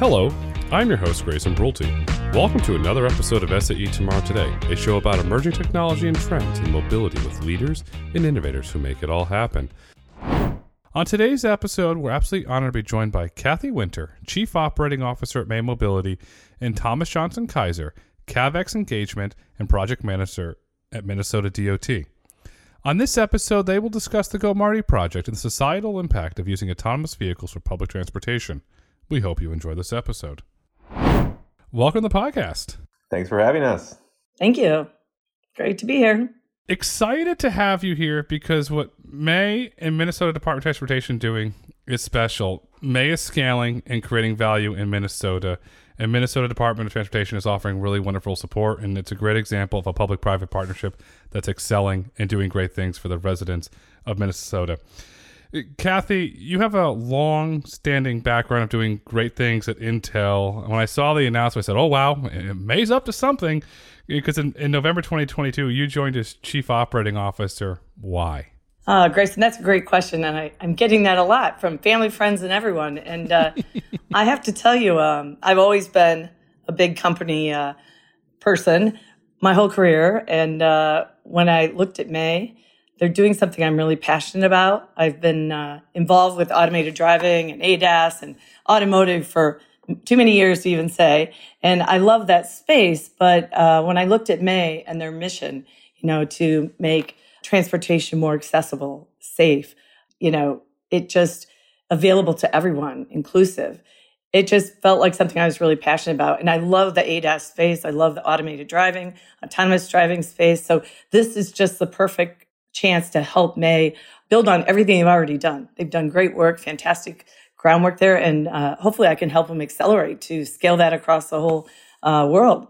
Hello, I'm your host, Grayson Brulte. Welcome to another episode of SAE Tomorrow Today, a show about emerging technology and trends in mobility with leaders and innovators who make it all happen. On today's episode, we're absolutely honored to be joined by Kathy Winter, Chief Operating Officer at May Mobility, and Thomas Johnson-Kaiser, CAV-X Engagement and Project Manager at Minnesota DOT. On this episode, they will discuss the goMARTI project and the societal impact of using autonomous vehicles for public transportation. We hope you enjoy this episode. Welcome to the podcast. Thanks for having us. Thank you. Great to be here. Excited to have you here because what May and Minnesota Department of Transportation doing is special. May is scaling and creating value in Minnesota, and Minnesota Department of Transportation is offering really wonderful support, and it's a great example of a public-private partnership that's excelling and doing great things for the residents of Minnesota. Kathy, you have a long-standing background of doing great things at Intel. When I saw the announcement, I said, oh, wow, May's up to something, because in November 2022, you joined as Chief Operating Officer. Why? Grayson, that's a great question, and I'm getting that a lot from family, friends, and everyone. And I have to tell you, I've always been a big company person my whole career, and when I looked at May, they're doing something I'm really passionate about. I've been involved with automated driving and ADAS and automotive for too many years to even say. And I love that space. But when I looked at May and their mission, to make transportation more accessible, safe, it just available to everyone, inclusive. It just felt like something I was really passionate about. And I love the ADAS space. I love the automated driving, autonomous driving space. So this is just the perfect chance to help May build on everything they've already done. They've done great work, fantastic groundwork there, and hopefully I can help them accelerate to scale that across the whole world.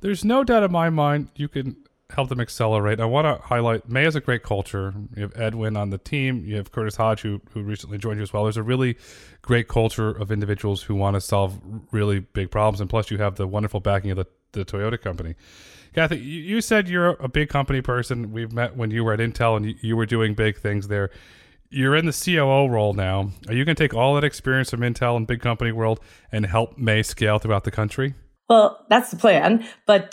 There's no doubt in my mind you can help them accelerate. I want to highlight May has a great culture. You have Edwin on the team. You have Curtis Hodge, who recently joined you as well. There's a really great culture of individuals who want to solve really big problems, and plus you have the wonderful backing of the Toyota company. Kathy, you said you're a big company person. We've met when you were at Intel and you were doing big things there. You're in the COO role now. Are you going to take all that experience from Intel and big company world and help May scale throughout the country? Well, that's the plan. But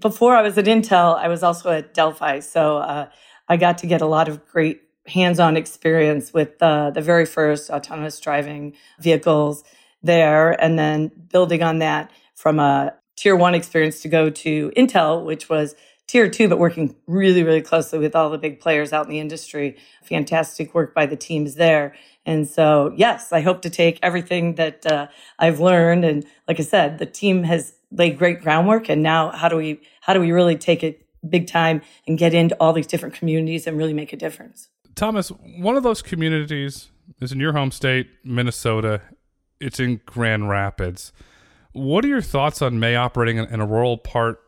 before I was at Intel, I was also at Delphi. So I got to get a lot of great hands-on experience with the very first autonomous driving vehicles there. And then building on that from a Tier 1 experience to go to Intel, which was Tier 2, but working really, really closely with all the big players out in the industry. Fantastic work by the teams there. And so, yes, I hope to take everything that I've learned. And like I said, the team has laid great groundwork. And now how do we really take it big time and get into all these different communities and really make a difference? Thomas, one of those communities is in your home state, Minnesota. It's in Grand Rapids. What are your thoughts on May operating in a rural part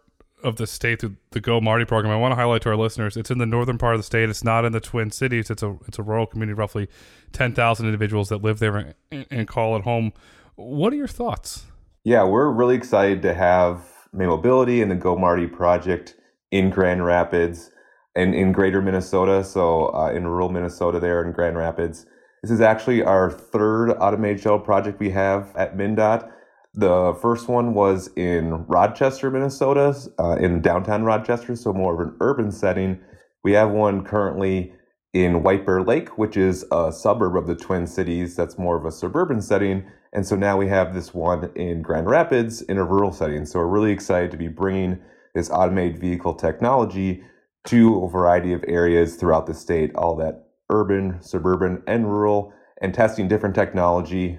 of the state through the goMARTI program? I want to highlight to our listeners, it's in the northern part of the state. It's not in the Twin Cities. It's a rural community, roughly 10,000 individuals that live there and call it home. What are your thoughts? Yeah, we're really excited to have May Mobility and the goMARTI project in Grand Rapids and in greater Minnesota. So in rural Minnesota there in Grand Rapids. This is actually our third automated shuttle project we have at MnDOT. The first one was in Rochester, Minnesota, in downtown Rochester, so more of an urban setting. We have one currently in White Bear Lake, which is a suburb of the Twin Cities. That's more of a suburban setting. And so now we have this one in Grand Rapids in a rural setting. So we're really excited to be bringing this automated vehicle technology to a variety of areas throughout the state, all that urban, suburban, and rural, and testing different technology in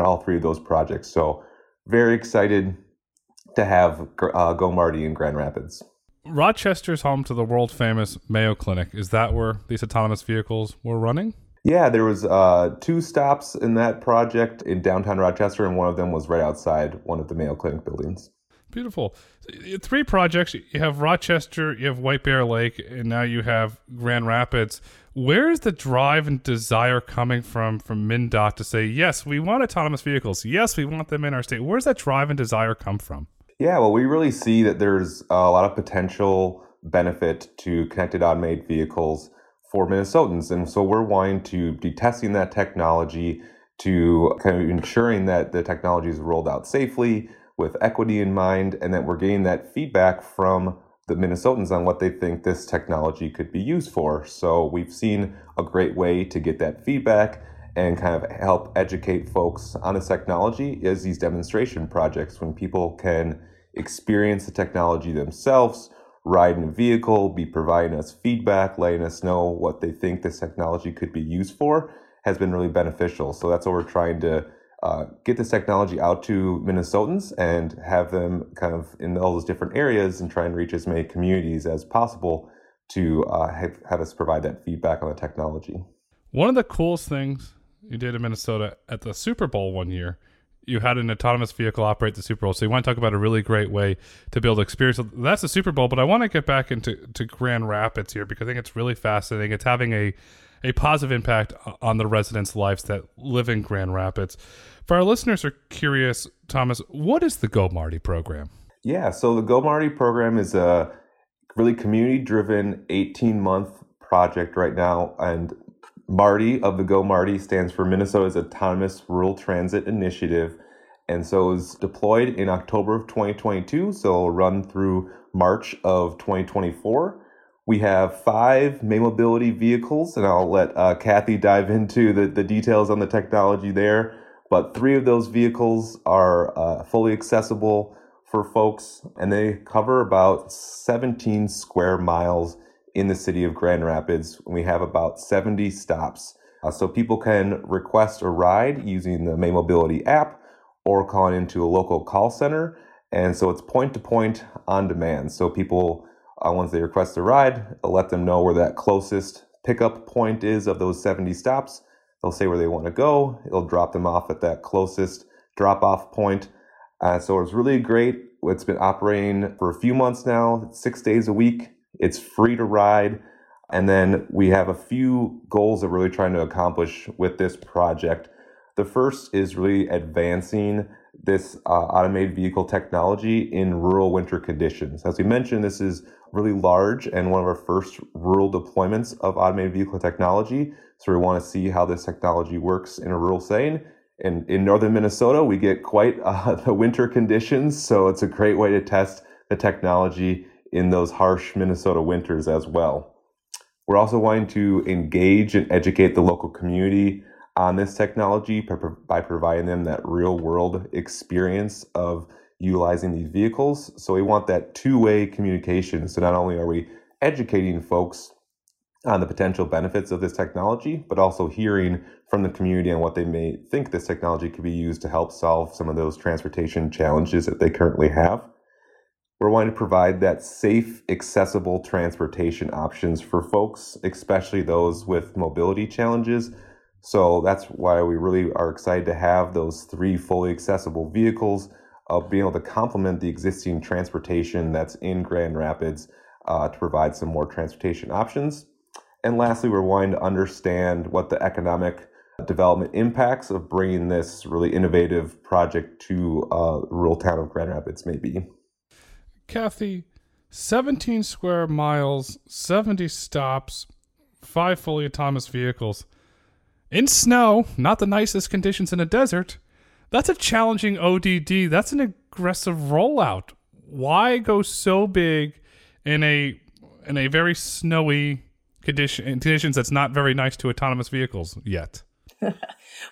all three of those projects. So very excited to have goMARTI in Grand Rapids. Rochester's home to the world-famous Mayo Clinic. Is that where these autonomous vehicles were running? Yeah, there was two stops in that project in downtown Rochester, and one of them was right outside one of the Mayo Clinic buildings. Beautiful. Three projects. You have Rochester, you have White Bear Lake, and now you have Grand Rapids. Where is the drive and desire coming from MnDOT to say, yes, we want autonomous vehicles. Yes, we want them in our state. Where does that drive and desire come from? Yeah, well, we really see that there's a lot of potential benefit to connected automated vehicles for Minnesotans. And so we're wanting to be testing that technology to kind of ensuring that the technology is rolled out safely with equity in mind, and that we're getting that feedback from the Minnesotans on what they think this technology could be used for. So we've seen a great way to get that feedback and kind of help educate folks on this technology is these demonstration projects, when people can experience the technology themselves, ride in a vehicle, be providing us feedback, letting us know what they think this technology could be used for, has been really beneficial. So that's what we're trying to get this technology out to Minnesotans and have them kind of in all those different areas and try and reach as many communities as possible to have us provide that feedback on the technology. One of the coolest things you did in Minnesota at the Super Bowl one year, you had an autonomous vehicle operate the Super Bowl. So you want to talk about a really great way to build experience. That's the Super Bowl, but I want to get back into Grand Rapids here because I think it's really fascinating. It's having a positive impact on the residents' lives that live in Grand Rapids. For our listeners who are curious, Thomas, what is the goMARTI program? Yeah, so the goMARTI program is a really community-driven 18-month project right now. And MARTI, of the goMARTI, stands for Minnesota's Autonomous Rural Transit Initiative. And so it was deployed in October of 2022, so it'll run through March of 2024. We have 5 May Mobility vehicles, and I'll let Kathy dive into the details on the technology there. But 3 of those vehicles are fully accessible for folks, and they cover about 17 square miles in the city of Grand Rapids. We have about 70 stops. So people can request a ride using the May Mobility app or calling into a local call center. And so it's point-to-point on demand. So people, once they request a ride, I'll let them know where that closest pickup point is of those 70 stops. They'll say where they want to go. It'll drop them off at that closest drop-off point. So it's really great. It's been operating for a few months now, 6 days a week. It's free to ride. And then we have a few goals that we're really trying to accomplish with this project. The first is really advancing this automated vehicle technology in rural winter conditions. As we mentioned, this is really large and one of our first rural deployments of automated vehicle technology. So we want to see how this technology works in a rural setting. And in northern Minnesota, we get quite the winter conditions. So it's a great way to test the technology in those harsh Minnesota winters as well. We're also wanting to engage and educate the local community on this technology by providing them that real world experience of utilizing these vehicles. So we want that two-way communication. So not only are we educating folks on the potential benefits of this technology, but also hearing from the community on what they may think this technology could be used to help solve some of those transportation challenges that they currently have. We're wanting to provide that safe, accessible transportation options for folks, especially those with mobility challenges. So that's why we really are excited to have those 3 fully accessible vehicles of being able to complement the existing transportation that's in Grand Rapids to provide some more transportation options. And lastly, we're wanting to understand what the economic development impacts of bringing this really innovative project to the rural town of Grand Rapids may be. Kathy, 17 square miles, 70 stops, 5 fully autonomous vehicles. In snow, not the nicest conditions in a desert. That's a challenging ODD. That's an aggressive rollout. Why go so big in a very snowy conditions that's not very nice to autonomous vehicles yet?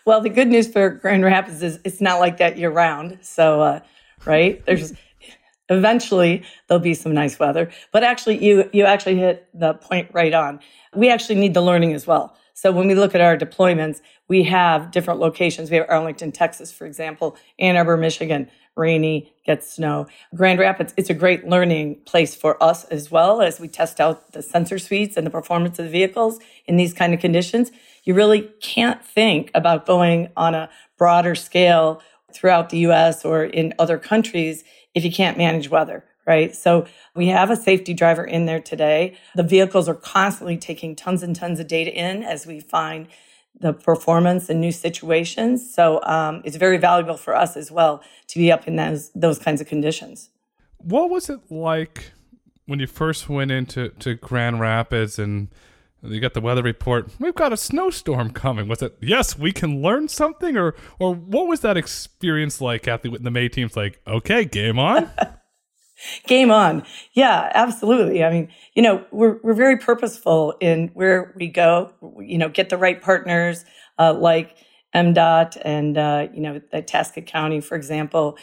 Well, the good news for Grand Rapids is it's not like that year round. So, right? There's eventually there'll be some nice weather. But actually, you actually hit the point right on. We actually need the learning as well. So when we look at our deployments, we have different locations. We have Arlington, Texas, for example, Ann Arbor, Michigan, rainy, gets snow. Grand Rapids, it's a great learning place for us as well as we test out the sensor suites and the performance of the vehicles in these kind of conditions. You really can't think about going on a broader scale throughout the U.S. or in other countries if you can't manage weather. Right? So we have a safety driver in there today. The vehicles are constantly taking tons and tons of data in as we find the performance in new situations. So it's very valuable for us as well to be up in those kinds of conditions. What was it like when you first went into Grand Rapids and They got the weather report. We've got a snowstorm coming. Was it, yes, we can learn something? Or what was that experience like, Kathy, when the May team's like, okay, game on? Game on. Yeah, absolutely. I mean, you know, we're very purposeful in where we go, you know, get the right partners like MDOT and, you know, Itasca County, for example,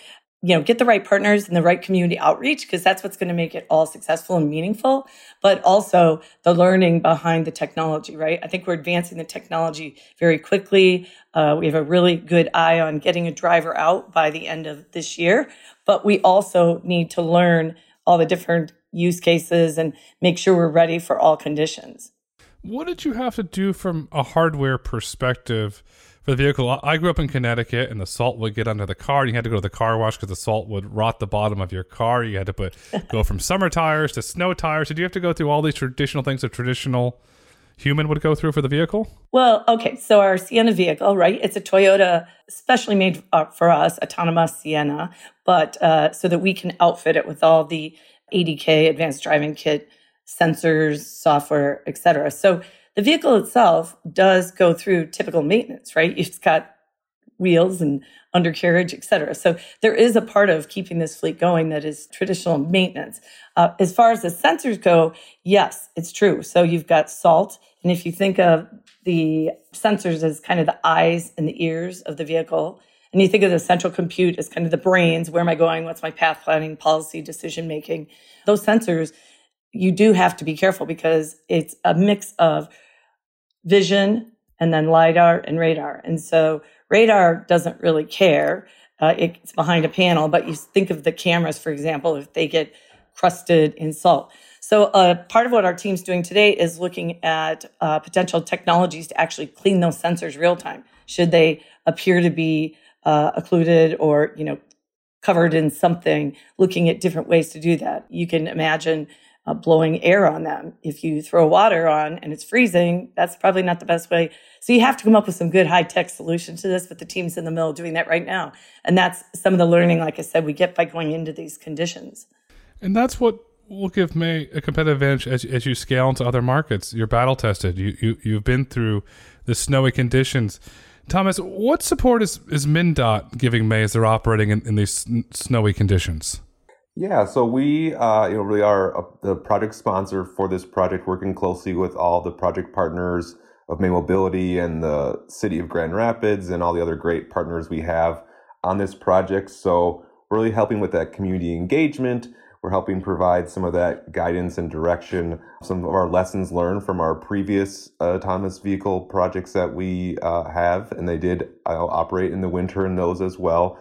you know, get the right partners and the right community outreach, because that's what's going to make it all successful and meaningful, but also the learning behind the technology, right? I think we're advancing the technology very quickly. We have a really good eye on getting a driver out by the end of this year, but we also need to learn all the different use cases and make sure we're ready for all conditions. What did you have to do from a hardware perspective for the vehicle? I grew up in Connecticut, and the salt would get under the car, and you had to go to the car wash because the salt would rot the bottom of your car. You had to go from summer tires to snow tires. Did you have to go through all these traditional things a traditional human would go through for the vehicle? Well, okay, so our Sienna vehicle, right? It's a Toyota specially made for us, autonomous Sienna, but so that we can outfit it with all the ADK, Advanced Driving Kit, sensors, software, et cetera. So the vehicle itself does go through typical maintenance, right? It's got wheels and undercarriage, et cetera. So there is a part of keeping this fleet going that is traditional maintenance. As far as the sensors go, yes, it's true. So you've got salt. And if you think of the sensors as kind of the eyes and the ears of the vehicle, and you think of the central compute as kind of the brains, where am I going? What's my path planning, policy, decision-making? Those sensors, you do have to be careful because it's a mix of vision and then LIDAR and radar. And so radar doesn't really care. It's behind a panel, but you think of the cameras, for example, if they get crusted in salt. So part of what our team's doing today is looking at potential technologies to actually clean those sensors real time, should they appear to be occluded or, you know, covered in something, looking at different ways to do that. You can imagine blowing air on them. If you throw water on and it's freezing, that's probably not the best way. So you have to come up with some good high-tech solution to this, but the team's in the middle doing that right now. And that's some of the learning, like I said, we get by going into these conditions. And that's what will give May a competitive advantage as you scale into other markets. You're battle-tested. You've been through the snowy conditions. Thomas, what support is MnDOT giving May as they're operating in these snowy conditions? Yeah, so we really are the project sponsor for this project, working closely with all the project partners of May Mobility and the City of Grand Rapids and all the other great partners we have on this project. So really helping with that community engagement. We're helping provide some of that guidance and direction, some of our lessons learned from our previous autonomous vehicle projects that we have, and they did operate in the winter in those as well.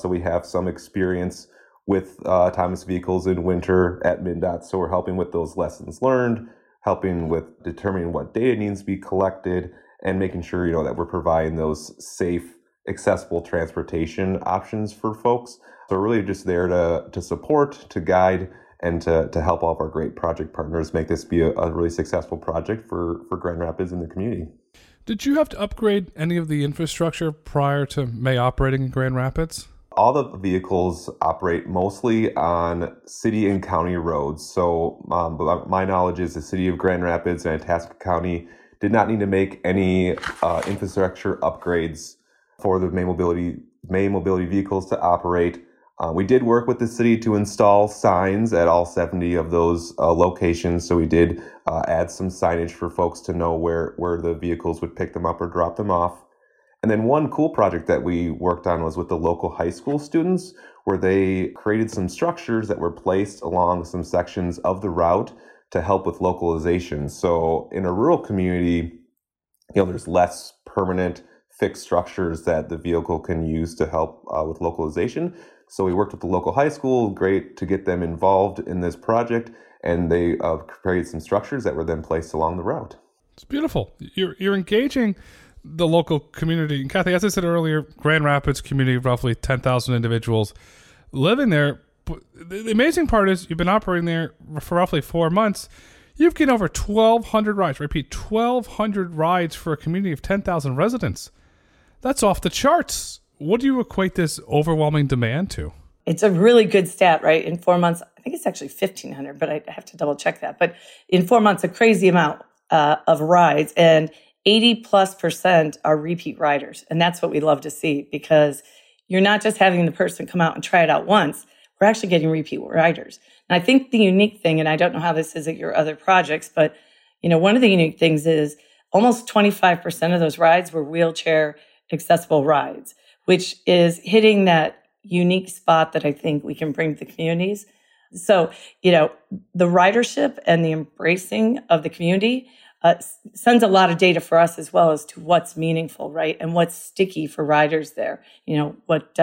So we have some experience with autonomous vehicles in winter at MnDOT. So we're helping with those lessons learned, helping with determining what data needs to be collected, and making sure, you know, that we're providing those safe, accessible transportation options for folks. So we're really just there to support, to guide, and to help all of our great project partners make this be a really successful project for Grand Rapids and the community. Did you have to upgrade any of the infrastructure prior to May operating in Grand Rapids? All the vehicles operate mostly on city and county roads. So my knowledge is the city of Grand Rapids and Itasca County did not need to make any infrastructure upgrades for the May Mobility vehicles to operate. We did work with the city to install signs at all 70 of those locations. So we did add some signage for folks to know where the vehicles would pick them up or drop them off. And then one cool project that we worked on was with the local high school students, where they created some structures that were placed along some sections of the route to help with localization. So in a rural community, you know, there's less permanent fixed structures that the vehicle can use to help with localization. So we worked with the local high school, great to get them involved in this project, and they created some structures that were then placed along the route. It's beautiful. You're engaging the local community. And Kathy, as I said earlier, Grand Rapids community, roughly 10,000 individuals living there. But the amazing part is you've been operating there for roughly 4 months. You've gained over 1,200 rides. Repeat, 1,200 rides for a community of 10,000 residents. That's off the charts. What do you equate this overwhelming demand to? It's a really good stat, right? In 4 months, I think it's actually 1,500, but I have to double check that. But in 4 months, a crazy amount. of rides, and 80+% are repeat riders. And that's what we love to see, because you're not just having the person come out and try it out once. We're actually getting repeat riders. And I think the unique thing, and I don't know how this is at your other projects, but you know, one of the unique things is almost 25% of those rides were wheelchair accessible rides, which is hitting that unique spot that I think we can bring to the communities. So, you know, the ridership and the embracing of the community sends a lot of data for us as well as to what's meaningful, right? And what's sticky for riders there. You know, what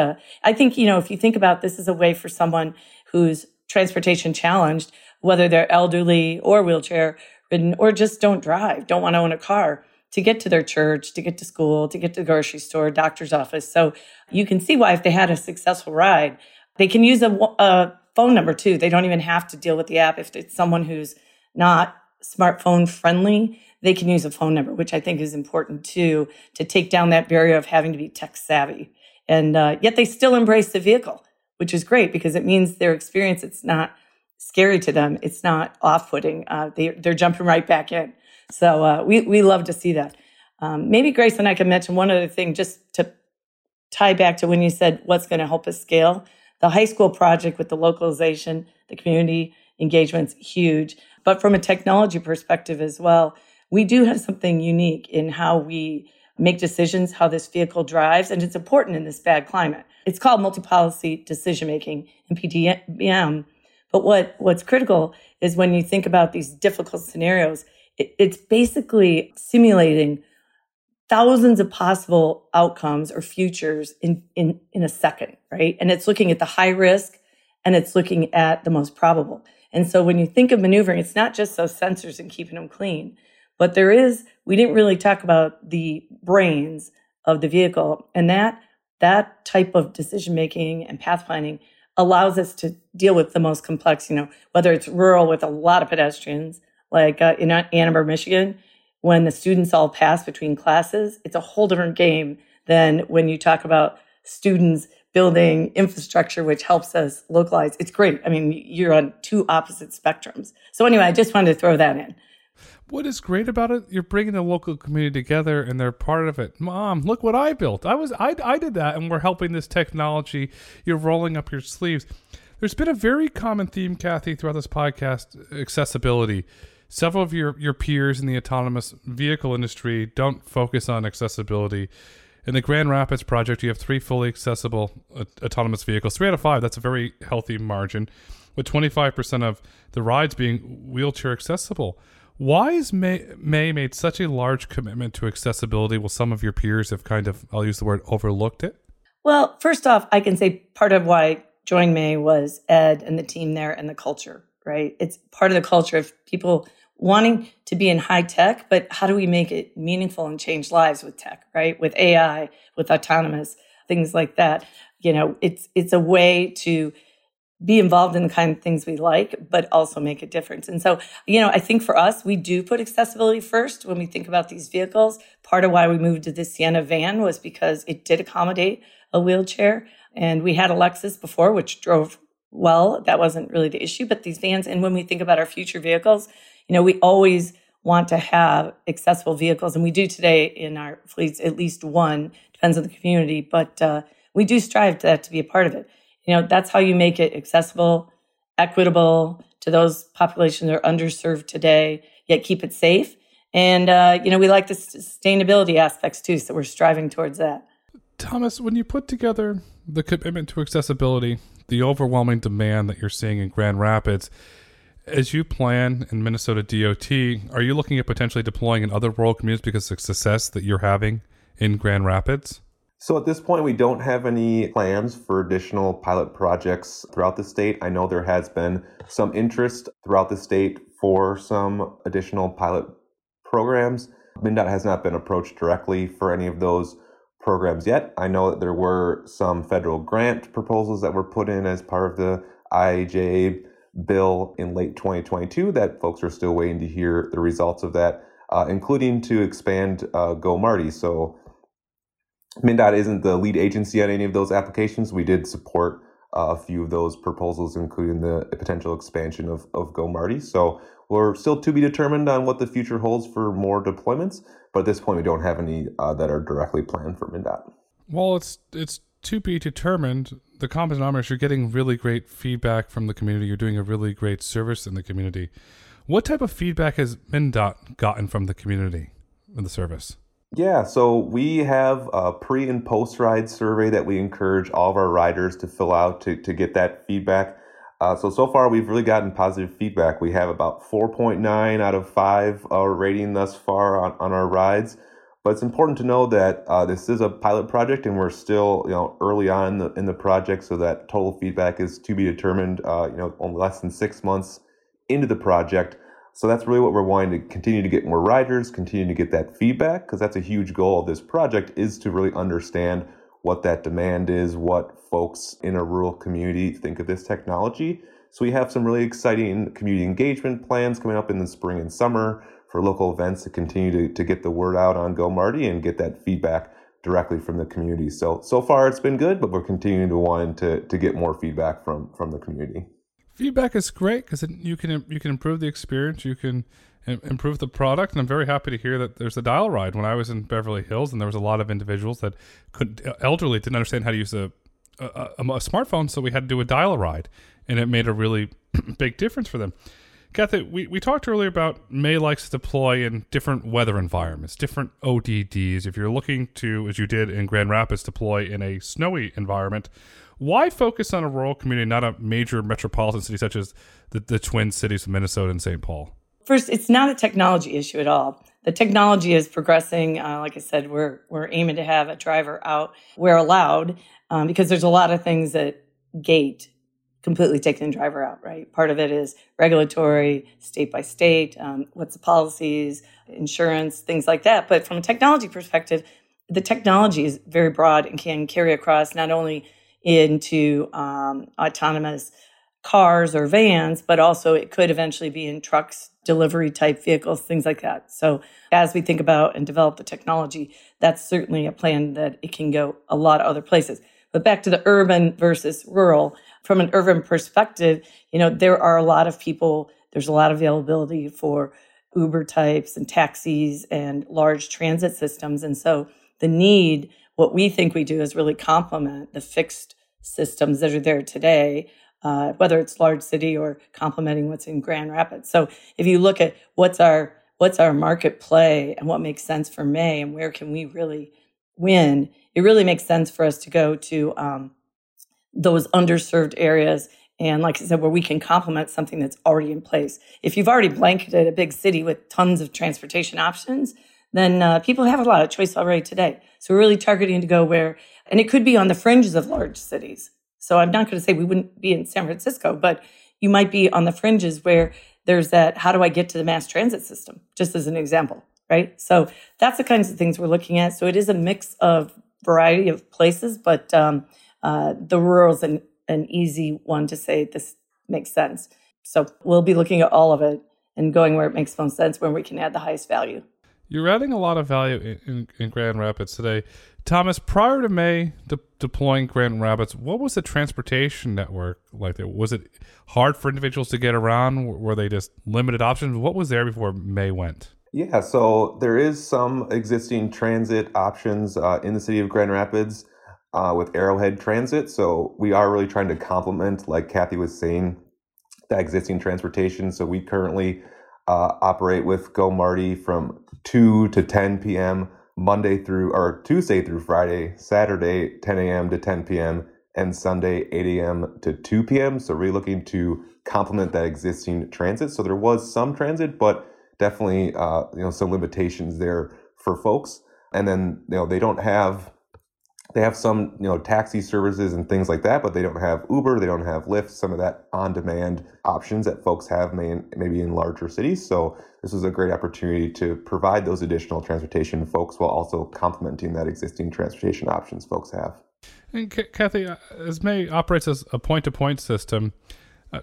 I think, you know, if you think about this as a way for someone who's transportation challenged, whether they're elderly or wheelchair ridden or just don't drive, don't want to own a car, to get to their church, to get to school, to get to the grocery store, doctor's office. So you can see why if they had a successful ride, they can use a phone number too. They don't even have to deal with the app. If it's someone who's not smartphone friendly, they can use a phone number, which I think is important too, to take down that barrier of having to be tech savvy. And yet they still embrace the vehicle, which is great because it means their experience, it's not scary to them. It's not off-putting. They're jumping right back in. So we love to see that. Maybe Grace and I can mention one other thing just to tie back to when you said what's going to help us scale. The high school project with the localization, the community engagement's huge. But from a technology perspective as well, we do have something unique in how we make decisions, how this vehicle drives, and it's important in this bad climate. It's called multi-policy decision-making, MPDM. But what's critical is when you think about these difficult scenarios, it's basically simulating thousands of possible outcomes or futures in a second, right? And it's looking at the high risk and it's looking at the most probable. And so when you think of maneuvering, it's not just those sensors and keeping them clean, but there is, we didn't really talk about the brains of the vehicle, and that type of decision-making and path planning allows us to deal with the most complex, you know, whether it's rural with a lot of pedestrians, like in Ann Arbor, Michigan, when the students all pass between classes, it's a whole different game than when you talk about students building infrastructure, which helps us localize. It's great. I mean, you're on two opposite spectrums. So anyway, I just wanted to throw that in. What is great about it? You're bringing the local community together and they're part of it. Mom, look what I built. I did that, and we're helping this technology. You're rolling up your sleeves. There's been a very common theme, Kathy, throughout this podcast, accessibility. Several of your peers in the autonomous vehicle industry don't focus on accessibility. In the Grand Rapids project, you have 3 fully accessible autonomous vehicles, 3 out of 5. That's a very healthy margin, with 25% of the rides being wheelchair accessible. Why has May made such a large commitment to accessibility? Well, some of your peers have kind of, I'll use the word, overlooked it. Well, first off, I can say part of why I joined May was Ed and the team there and the culture, right? It's part of the culture of people wanting to be in high tech, but how do we make it meaningful and change lives with tech, right? With AI, with autonomous, things like that. You know, it's a way to be involved in the kind of things we like, but also make a difference. And so, you know, I think for us, we do put accessibility first when we think about these vehicles. Part of why we moved to the Sienna van was because it did accommodate a wheelchair. And we had a Lexus before, which drove well. That wasn't really the issue, but these vans, and when we think about our future vehicles, you know, we always want to have accessible vehicles, and we do today in our fleets, at least one, depends on the community, but we do strive to that to be a part of it. You know, that's how you make it accessible, equitable to those populations that are underserved today, yet keep it safe. And, you know, we like the sustainability aspects too, so we're striving towards that. Thomas, when you put together the commitment to accessibility, the overwhelming demand that you're seeing in Grand Rapids, as you plan in Minnesota DOT, are you looking at potentially deploying in other rural communities because of success that you're having in Grand Rapids? So at this point, we don't have any plans for additional pilot projects throughout the state. I know there has been some interest throughout the state for some additional pilot programs. MnDOT has not been approached directly for any of those programs yet. I know that there were some federal grant proposals that were put in as part of the IIJA bill in late 2022 that folks are still waiting to hear the results of that, including to expand goMARTI. So MnDOT isn't the lead agency on any of those applications. We did support a few of those proposals, including the potential expansion of goMARTI. So we're still to be determined on what the future holds for more deployments, but at this point we don't have any that are directly planned for MnDOT. Well, it's to be determined. The common denominator is you're getting really great feedback from the community. You're doing a really great service in the community. What type of feedback has MnDOT gotten from the community in the service? Yeah, so we have a pre and post ride survey that we encourage all of our riders to fill out to get that feedback. So far we've really gotten positive feedback. We have about 4.9 out of 5 rating thus far on our rides. But it's important to know that this is a pilot project and we're still early on in the project, so that total feedback is to be determined only less than 6 months into the project. So that's really what we're wanting to continue to get more riders, continue to get that feedback, because that's a huge goal of this project, is to really understand what that demand is, what folks in a rural community think of this technology. So we have some really exciting community engagement plans coming up in the spring and summer for local events to continue to get the word out on goMARTI and get that feedback directly from the community. So far it's been good, but we're continuing to want to get more feedback from the community. Feedback is great because you can improve the experience, you can improve the product, and I'm very happy to hear that there's a dial ride. When I was in Beverly Hills, and there was a lot of individuals that didn't understand how to use a smartphone, so we had to do a dial ride, and it made a really big difference for them. Kathy, we talked earlier about May likes to deploy in different weather environments, different ODDs. If you're looking to, as you did in Grand Rapids, deploy in a snowy environment, why focus on a rural community, not a major metropolitan city such as the twin cities of Minnesota and St. Paul? First, it's not a technology issue at all. The technology is progressing. Like I said, we're aiming to have a driver out where allowed, because there's a lot of things that gate completely taking the driver out, right? Part of it is regulatory, state by state, what's the policies, insurance, things like that. But from a technology perspective, the technology is very broad and can carry across not only into autonomous cars or vans, but also it could eventually be in trucks, delivery type vehicles, things like that. So as we think about and develop the technology, that's certainly a plan that it can go a lot of other places. But back to the urban versus rural, from an urban perspective, there are a lot of people, there's a lot of availability for Uber types and taxis and large transit systems. And so the need, what we think we do is really complement the fixed systems that are there today, whether it's large city or complementing what's in Grand Rapids. So if you look at what's our market play and what makes sense for May and where can we really win, it really makes sense for us to go to those underserved areas. And like I said, where we can complement something that's already in place. If you've already blanketed a big city with tons of transportation options, then people have a lot of choice already today. So we're really targeting to go where, and it could be on the fringes of large cities. So I'm not going to say we wouldn't be in San Francisco, but you might be on the fringes where there's that, how do I get to the mass transit system? Just as an example, right? So that's the kinds of things we're looking at. So it is a mix of variety of places, but the rural is an easy one to say this makes sense. So we'll be looking at all of it and going where it makes most sense, where we can add the highest value. You're adding a lot of value in Grand Rapids today. Thomas, prior to May deploying Grand Rapids, what was the transportation network like there? Was it hard for individuals to get around? Were they just limited options? What was there before May went? Yeah, so there is some existing transit options in the city of Grand Rapids with Arrowhead Transit. So we are really trying to complement, like Kathy was saying, that existing transportation. So we currently operate with goMARTI from 2 to 10 p.m. Tuesday through Friday, Saturday 10 a.m. to 10 p.m. and Sunday 8 a.m. to 2 p.m. So we're looking to complement that existing transit. So there was some transit, but definitely some limitations there for folks. And then they have some taxi services and things like that, but they don't have Uber, they don't have Lyft, some of that on-demand options that folks have maybe in larger cities. So this was a great opportunity to provide those additional transportation folks while also complementing that existing transportation options folks have. And Kathy, as May operates as a point-to-point system,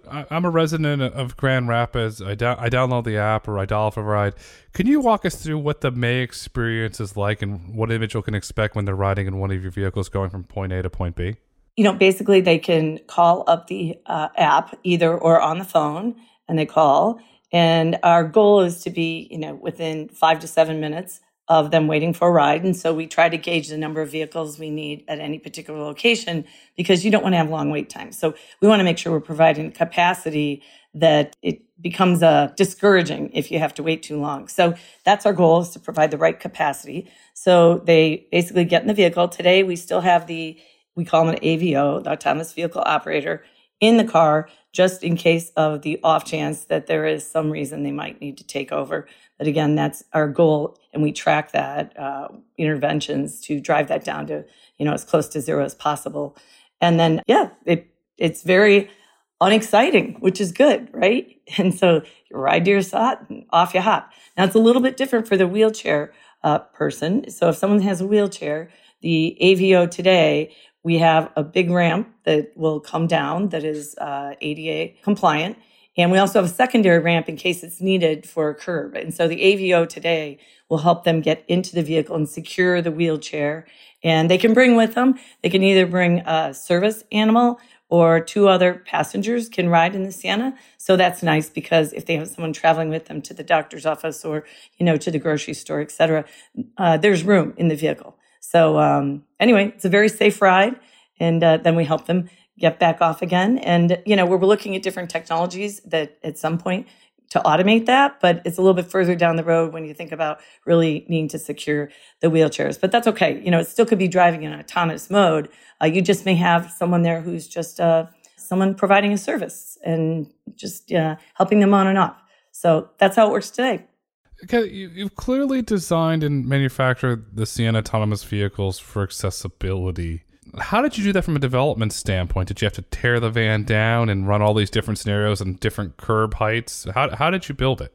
I'm a resident of Grand Rapids. I download the app or I dial for a ride. Can you walk us through what the May experience is like and what an individual can expect when they're riding in one of your vehicles going from point A to point B? you know, basically they can call up the app either or on the phone, and they call. And our goal is to be, you know, within 5 to 7 minutes of them waiting for a ride. And so we try to gauge the number of vehicles we need at any particular location, because you don't want to have long wait times. So we want to make sure we're providing capacity that it becomes discouraging if you have to wait too long. So that's our goal, is to provide the right capacity. So they basically get in the vehicle. Today, we still have the, we call them an AVO, the autonomous vehicle operator, in the car, just in case of the off chance that there is some reason they might need to take over. But again, that's our goal, and we track that interventions to drive that down to, you know, as close to zero as possible. And then, yeah, it's very unexciting, which is good, right? And so you ride to your spot and off you hop. Now, it's a little bit different for the wheelchair person. So if someone has a wheelchair, the AVO today, we have a big ramp that will come down that is ADA compliant. And we also have a secondary ramp in case it's needed for a curb. And so the AVO today will help them get into the vehicle and secure the wheelchair. And they can bring with them, they can either bring a service animal or 2 other passengers can ride in the Sienna. So that's nice, because if they have someone traveling with them to the doctor's office or, you know, to the grocery store, et cetera, there's room in the vehicle. So anyway, it's a very safe ride, and then we help them get back off again. And, you know, we're looking at different technologies that at some point to automate that, but it's a little bit further down the road when you think about really needing to secure the wheelchairs. But that's okay. You know, it still could be driving in autonomous mode. You just may have someone there who's just someone providing a service and just helping them on and off. So that's how it works today. Okay, you've clearly designed and manufactured the Sienna autonomous vehicles for accessibility. How did you do that from a development standpoint? Did you have to tear the van down and run all these different scenarios and different curb heights? How did you build it?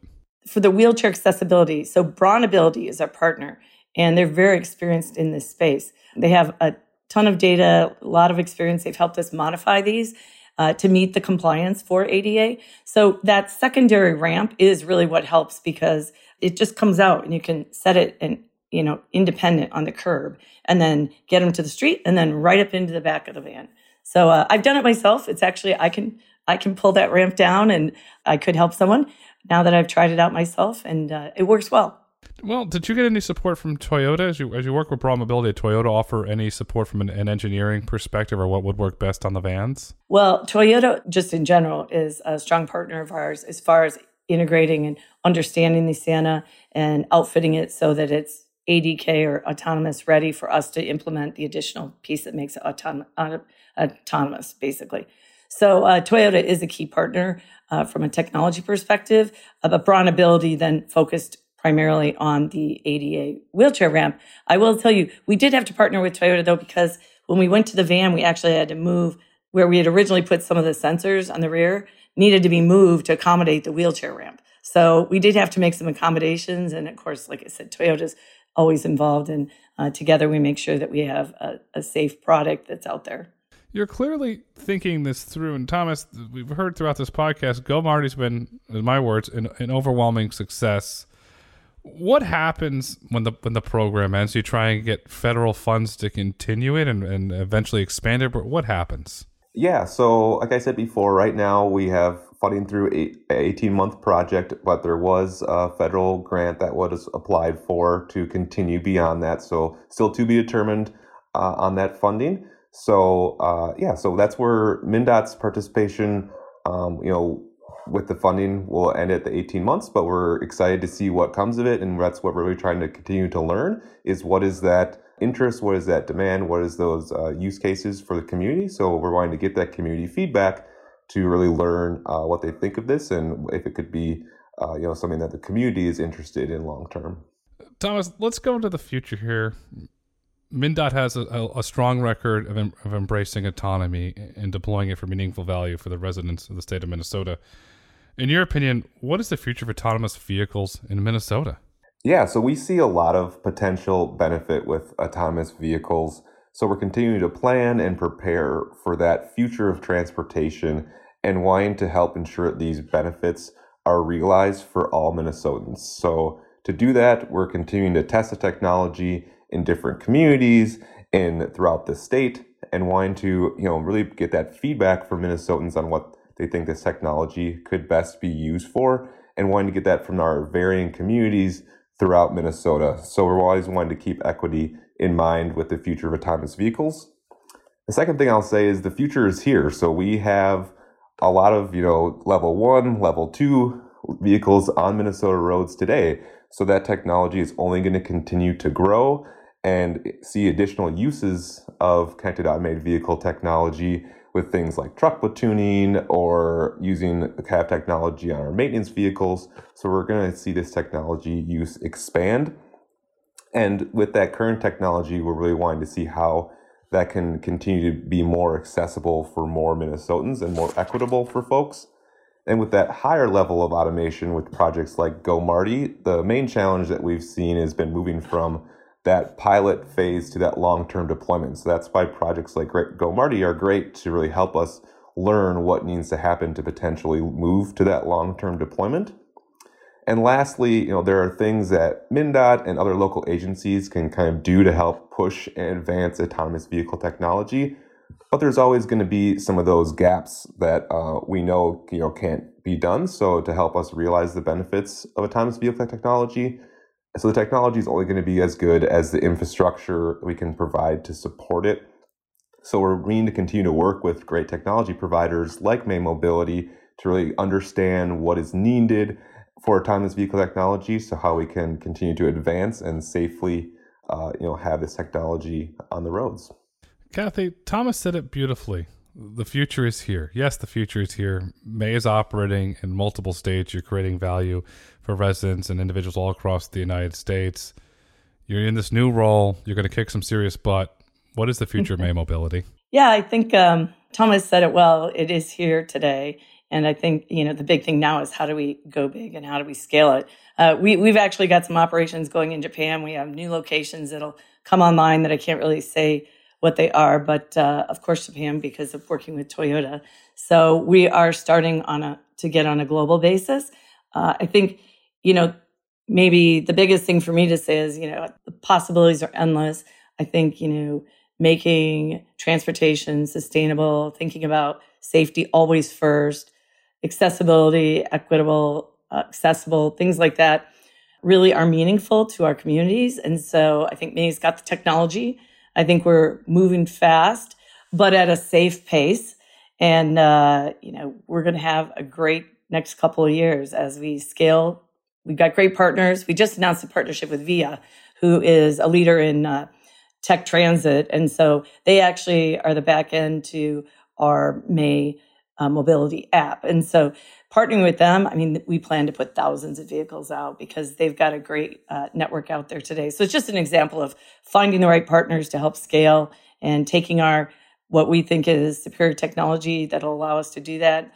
For the wheelchair accessibility, so BraunAbility is our partner, and they're very experienced in this space. They have a ton of data, a lot of experience. They've helped us modify these to meet the compliance for ADA. So that secondary ramp is really what helps, because it just comes out and you can set it and, you know, independent on the curb, and then get them to the street and then right up into the back of the van. So I've done it myself. It's actually, I can pull that ramp down, and I could help someone now that I've tried it out myself, and it works well. Well, did you get any support from Toyota? As you work with BraunAbility, did Toyota offer any support from an engineering perspective, or what would work best on the vans? Well, Toyota, just in general, is a strong partner of ours as far as integrating and understanding the Sienna and outfitting it so that it's ADK or autonomous ready for us to implement the additional piece that makes it autonomous, basically. So Toyota is a key partner from a technology perspective, but BraunAbility then focused primarily on the ADA wheelchair ramp. I will tell you, we did have to partner with Toyota, though, because when we went to the van, we actually had to move where we had originally put some of the sensors on the rear, needed to be moved to accommodate the wheelchair ramp. So we did have to make some accommodations. And of course, like I said, Toyota's always involved, and together we make sure that we have a safe product that's out there. You're clearly thinking this through. And Thomas, we've heard throughout this podcast, goMARTI's been, in my words, an overwhelming success. What happens when the program ends? You try and get federal funds to continue it and eventually expand it, but what happens? Yeah, so like I said before, right now we have funding through an 18-month project, but there was a federal grant that was applied for to continue beyond that. So still to be determined on that funding. So so that's where MnDOT's participation, with the funding will end at the 18 months, but we're excited to see what comes of it. And that's what we're really trying to continue to learn is what is that interest, what is that demand, what is those use cases for the community. So we're wanting to get that community feedback to really learn what they think of this and if it could be something that the community is interested in long term. Thomas, let's go into the future here. MnDOT has a strong record of embracing autonomy and deploying it for meaningful value for the residents of the state of Minnesota. In your opinion, what is the future of autonomous vehicles in Minnesota? Yeah, so we see a lot of potential benefit with autonomous vehicles. So we're continuing to plan and prepare for that future of transportation and wanting to help ensure that these benefits are realized for all Minnesotans. So to do that, we're continuing to test the technology in different communities and throughout the state and wanting to, really get that feedback from Minnesotans on what they think this technology could best be used for, and wanting to get that from our varying communities throughout Minnesota. So we're always wanting to keep equity in mind with the future of autonomous vehicles. The second thing I'll say is the future is here. So we have a lot of, level one, level two vehicles on Minnesota roads today. So that technology is only going to continue to grow and see additional uses of connected automated vehicle technology with things like truck platooning or using CAV technology on our maintenance vehicles. So we're going to see this technology use expand. And with that current technology, we're really wanting to see how that can continue to be more accessible for more Minnesotans and more equitable for folks. And with that higher level of automation with projects like goMARTI, the main challenge that we've seen has been moving from that pilot phase to that long-term deployment. So that's why projects like goMARTI are great to really help us learn what needs to happen to potentially move to that long-term deployment. And lastly, there are things that MnDOT and other local agencies can kind of do to help push and advance autonomous vehicle technology. But there's always going to be some of those gaps that we know, can't be done. So to help us realize the benefits of autonomous vehicle technology, so the technology is only going to be as good as the infrastructure we can provide to support it. So we're going to continue to work with great technology providers like May Mobility to really understand what is needed for autonomous vehicle technology, so how we can continue to advance and safely have this technology on the roads. Kathy, Thomas said it beautifully. The future is here. Yes, the future is here. May is operating in multiple states. You're creating value for residents and individuals all across the United States. You're in this new role. You're going to kick some serious butt. What is the future of May Mobility? Yeah, I think Thomas said it well. It is here today. And I think, the big thing now is how do we go big and how do we scale it? We've actually got some operations going in Japan. We have new locations that'll come online that I can't really say what they are, but of course Japan, because of working with Toyota. So we are starting to get on a global basis. I think, maybe the biggest thing for me to say is, the possibilities are endless. I think, making transportation sustainable, thinking about safety always first, accessibility, equitable, accessible, things like that really are meaningful to our communities. And so I think May's got the technology. I think we're moving fast, but at a safe pace. And, we're going to have a great next couple of years as we scale. We've got great partners. We just announced a partnership with VIA, who is a leader in tech transit. And so they actually are the back end to our May Mobility app. And so partnering with them, we plan to put thousands of vehicles out because they've got a great network out there today. So it's just an example of finding the right partners to help scale and taking our, what we think is superior technology that'll allow us to do that.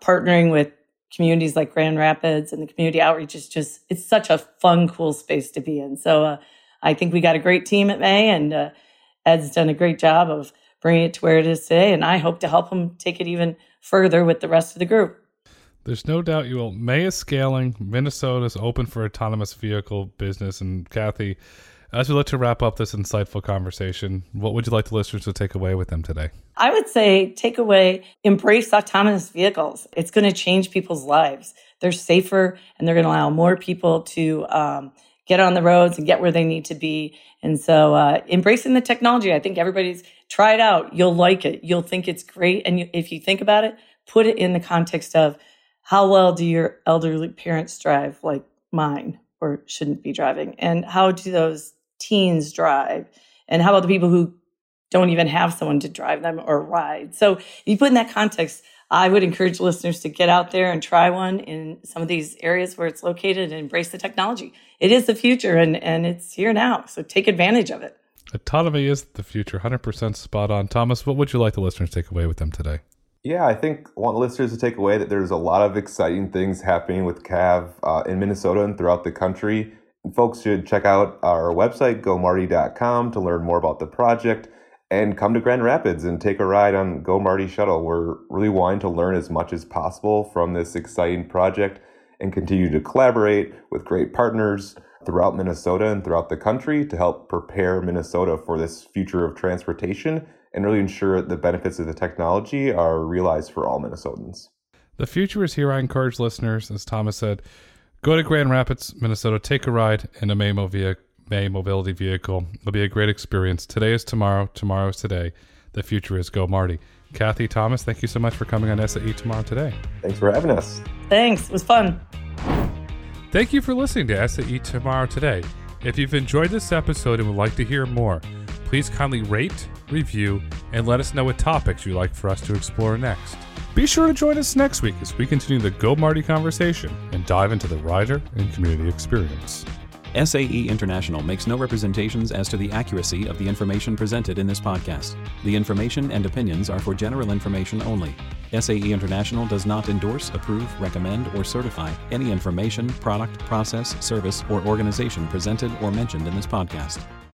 Partnering with communities like Grand Rapids and the community outreach is just, it's such a fun, cool space to be in. So I think we got a great team at May, and Ed's done a great job of bringing it to where it is today. And I hope to help him take it even further with the rest of the group. There's no doubt you will. May is scaling. Minnesota's open for autonomous vehicle business. And Kathy, as we look to wrap up this insightful conversation, what would you like the listeners to take away with them today? I would say embrace autonomous vehicles. It's going to change people's lives. They're safer, and they're going to allow more people to get on the roads and get where they need to be. And so embracing the technology, I think everybody's try it out. You'll like it. You'll think it's great. And if you think about it, put it in the context of, how well do your elderly parents drive like mine or shouldn't be driving? And how do those teens drive? And how about the people who don't even have someone to drive them or ride? So if you put in that context, I would encourage listeners to get out there and try one in some of these areas where it's located and embrace the technology. It is the future, and it's here now. So take advantage of it. Autonomy is the future. 100% spot on. Thomas, what would you like the listeners to take away with them today? Yeah, I think I want listeners to take away that there's a lot of exciting things happening with CAV in Minnesota and throughout the country. And folks should check out our website, gomarti.com, to learn more about the project, and come to Grand Rapids and take a ride on goMARTI Shuttle. We're really wanting to learn as much as possible from this exciting project and continue to collaborate with great partners throughout Minnesota and throughout the country to help prepare Minnesota for this future of transportation and really ensure the benefits of the technology are realized for all Minnesotans. The future is here. I encourage listeners, as Thomas said, go to Grand Rapids, Minnesota, take a ride in a May Mobility vehicle. It'll be a great experience. Today is tomorrow. Tomorrow is today. The future is goMARTI. Kathy, Thomas, thank you so much for coming on SAE Tomorrow Today. Thanks for having us. Thanks. It was fun. Thank you for listening to SAE Tomorrow Today. If you've enjoyed this episode and would like to hear more, please kindly rate, review, and let us know what topics you'd like for us to explore next. Be sure to join us next week as we continue the goMARTI conversation and dive into the rider and community experience. SAE International makes no representations as to the accuracy of the information presented in this podcast. The information and opinions are for general information only. SAE International does not endorse, approve, recommend, or certify any information, product, process, service, or organization presented or mentioned in this podcast.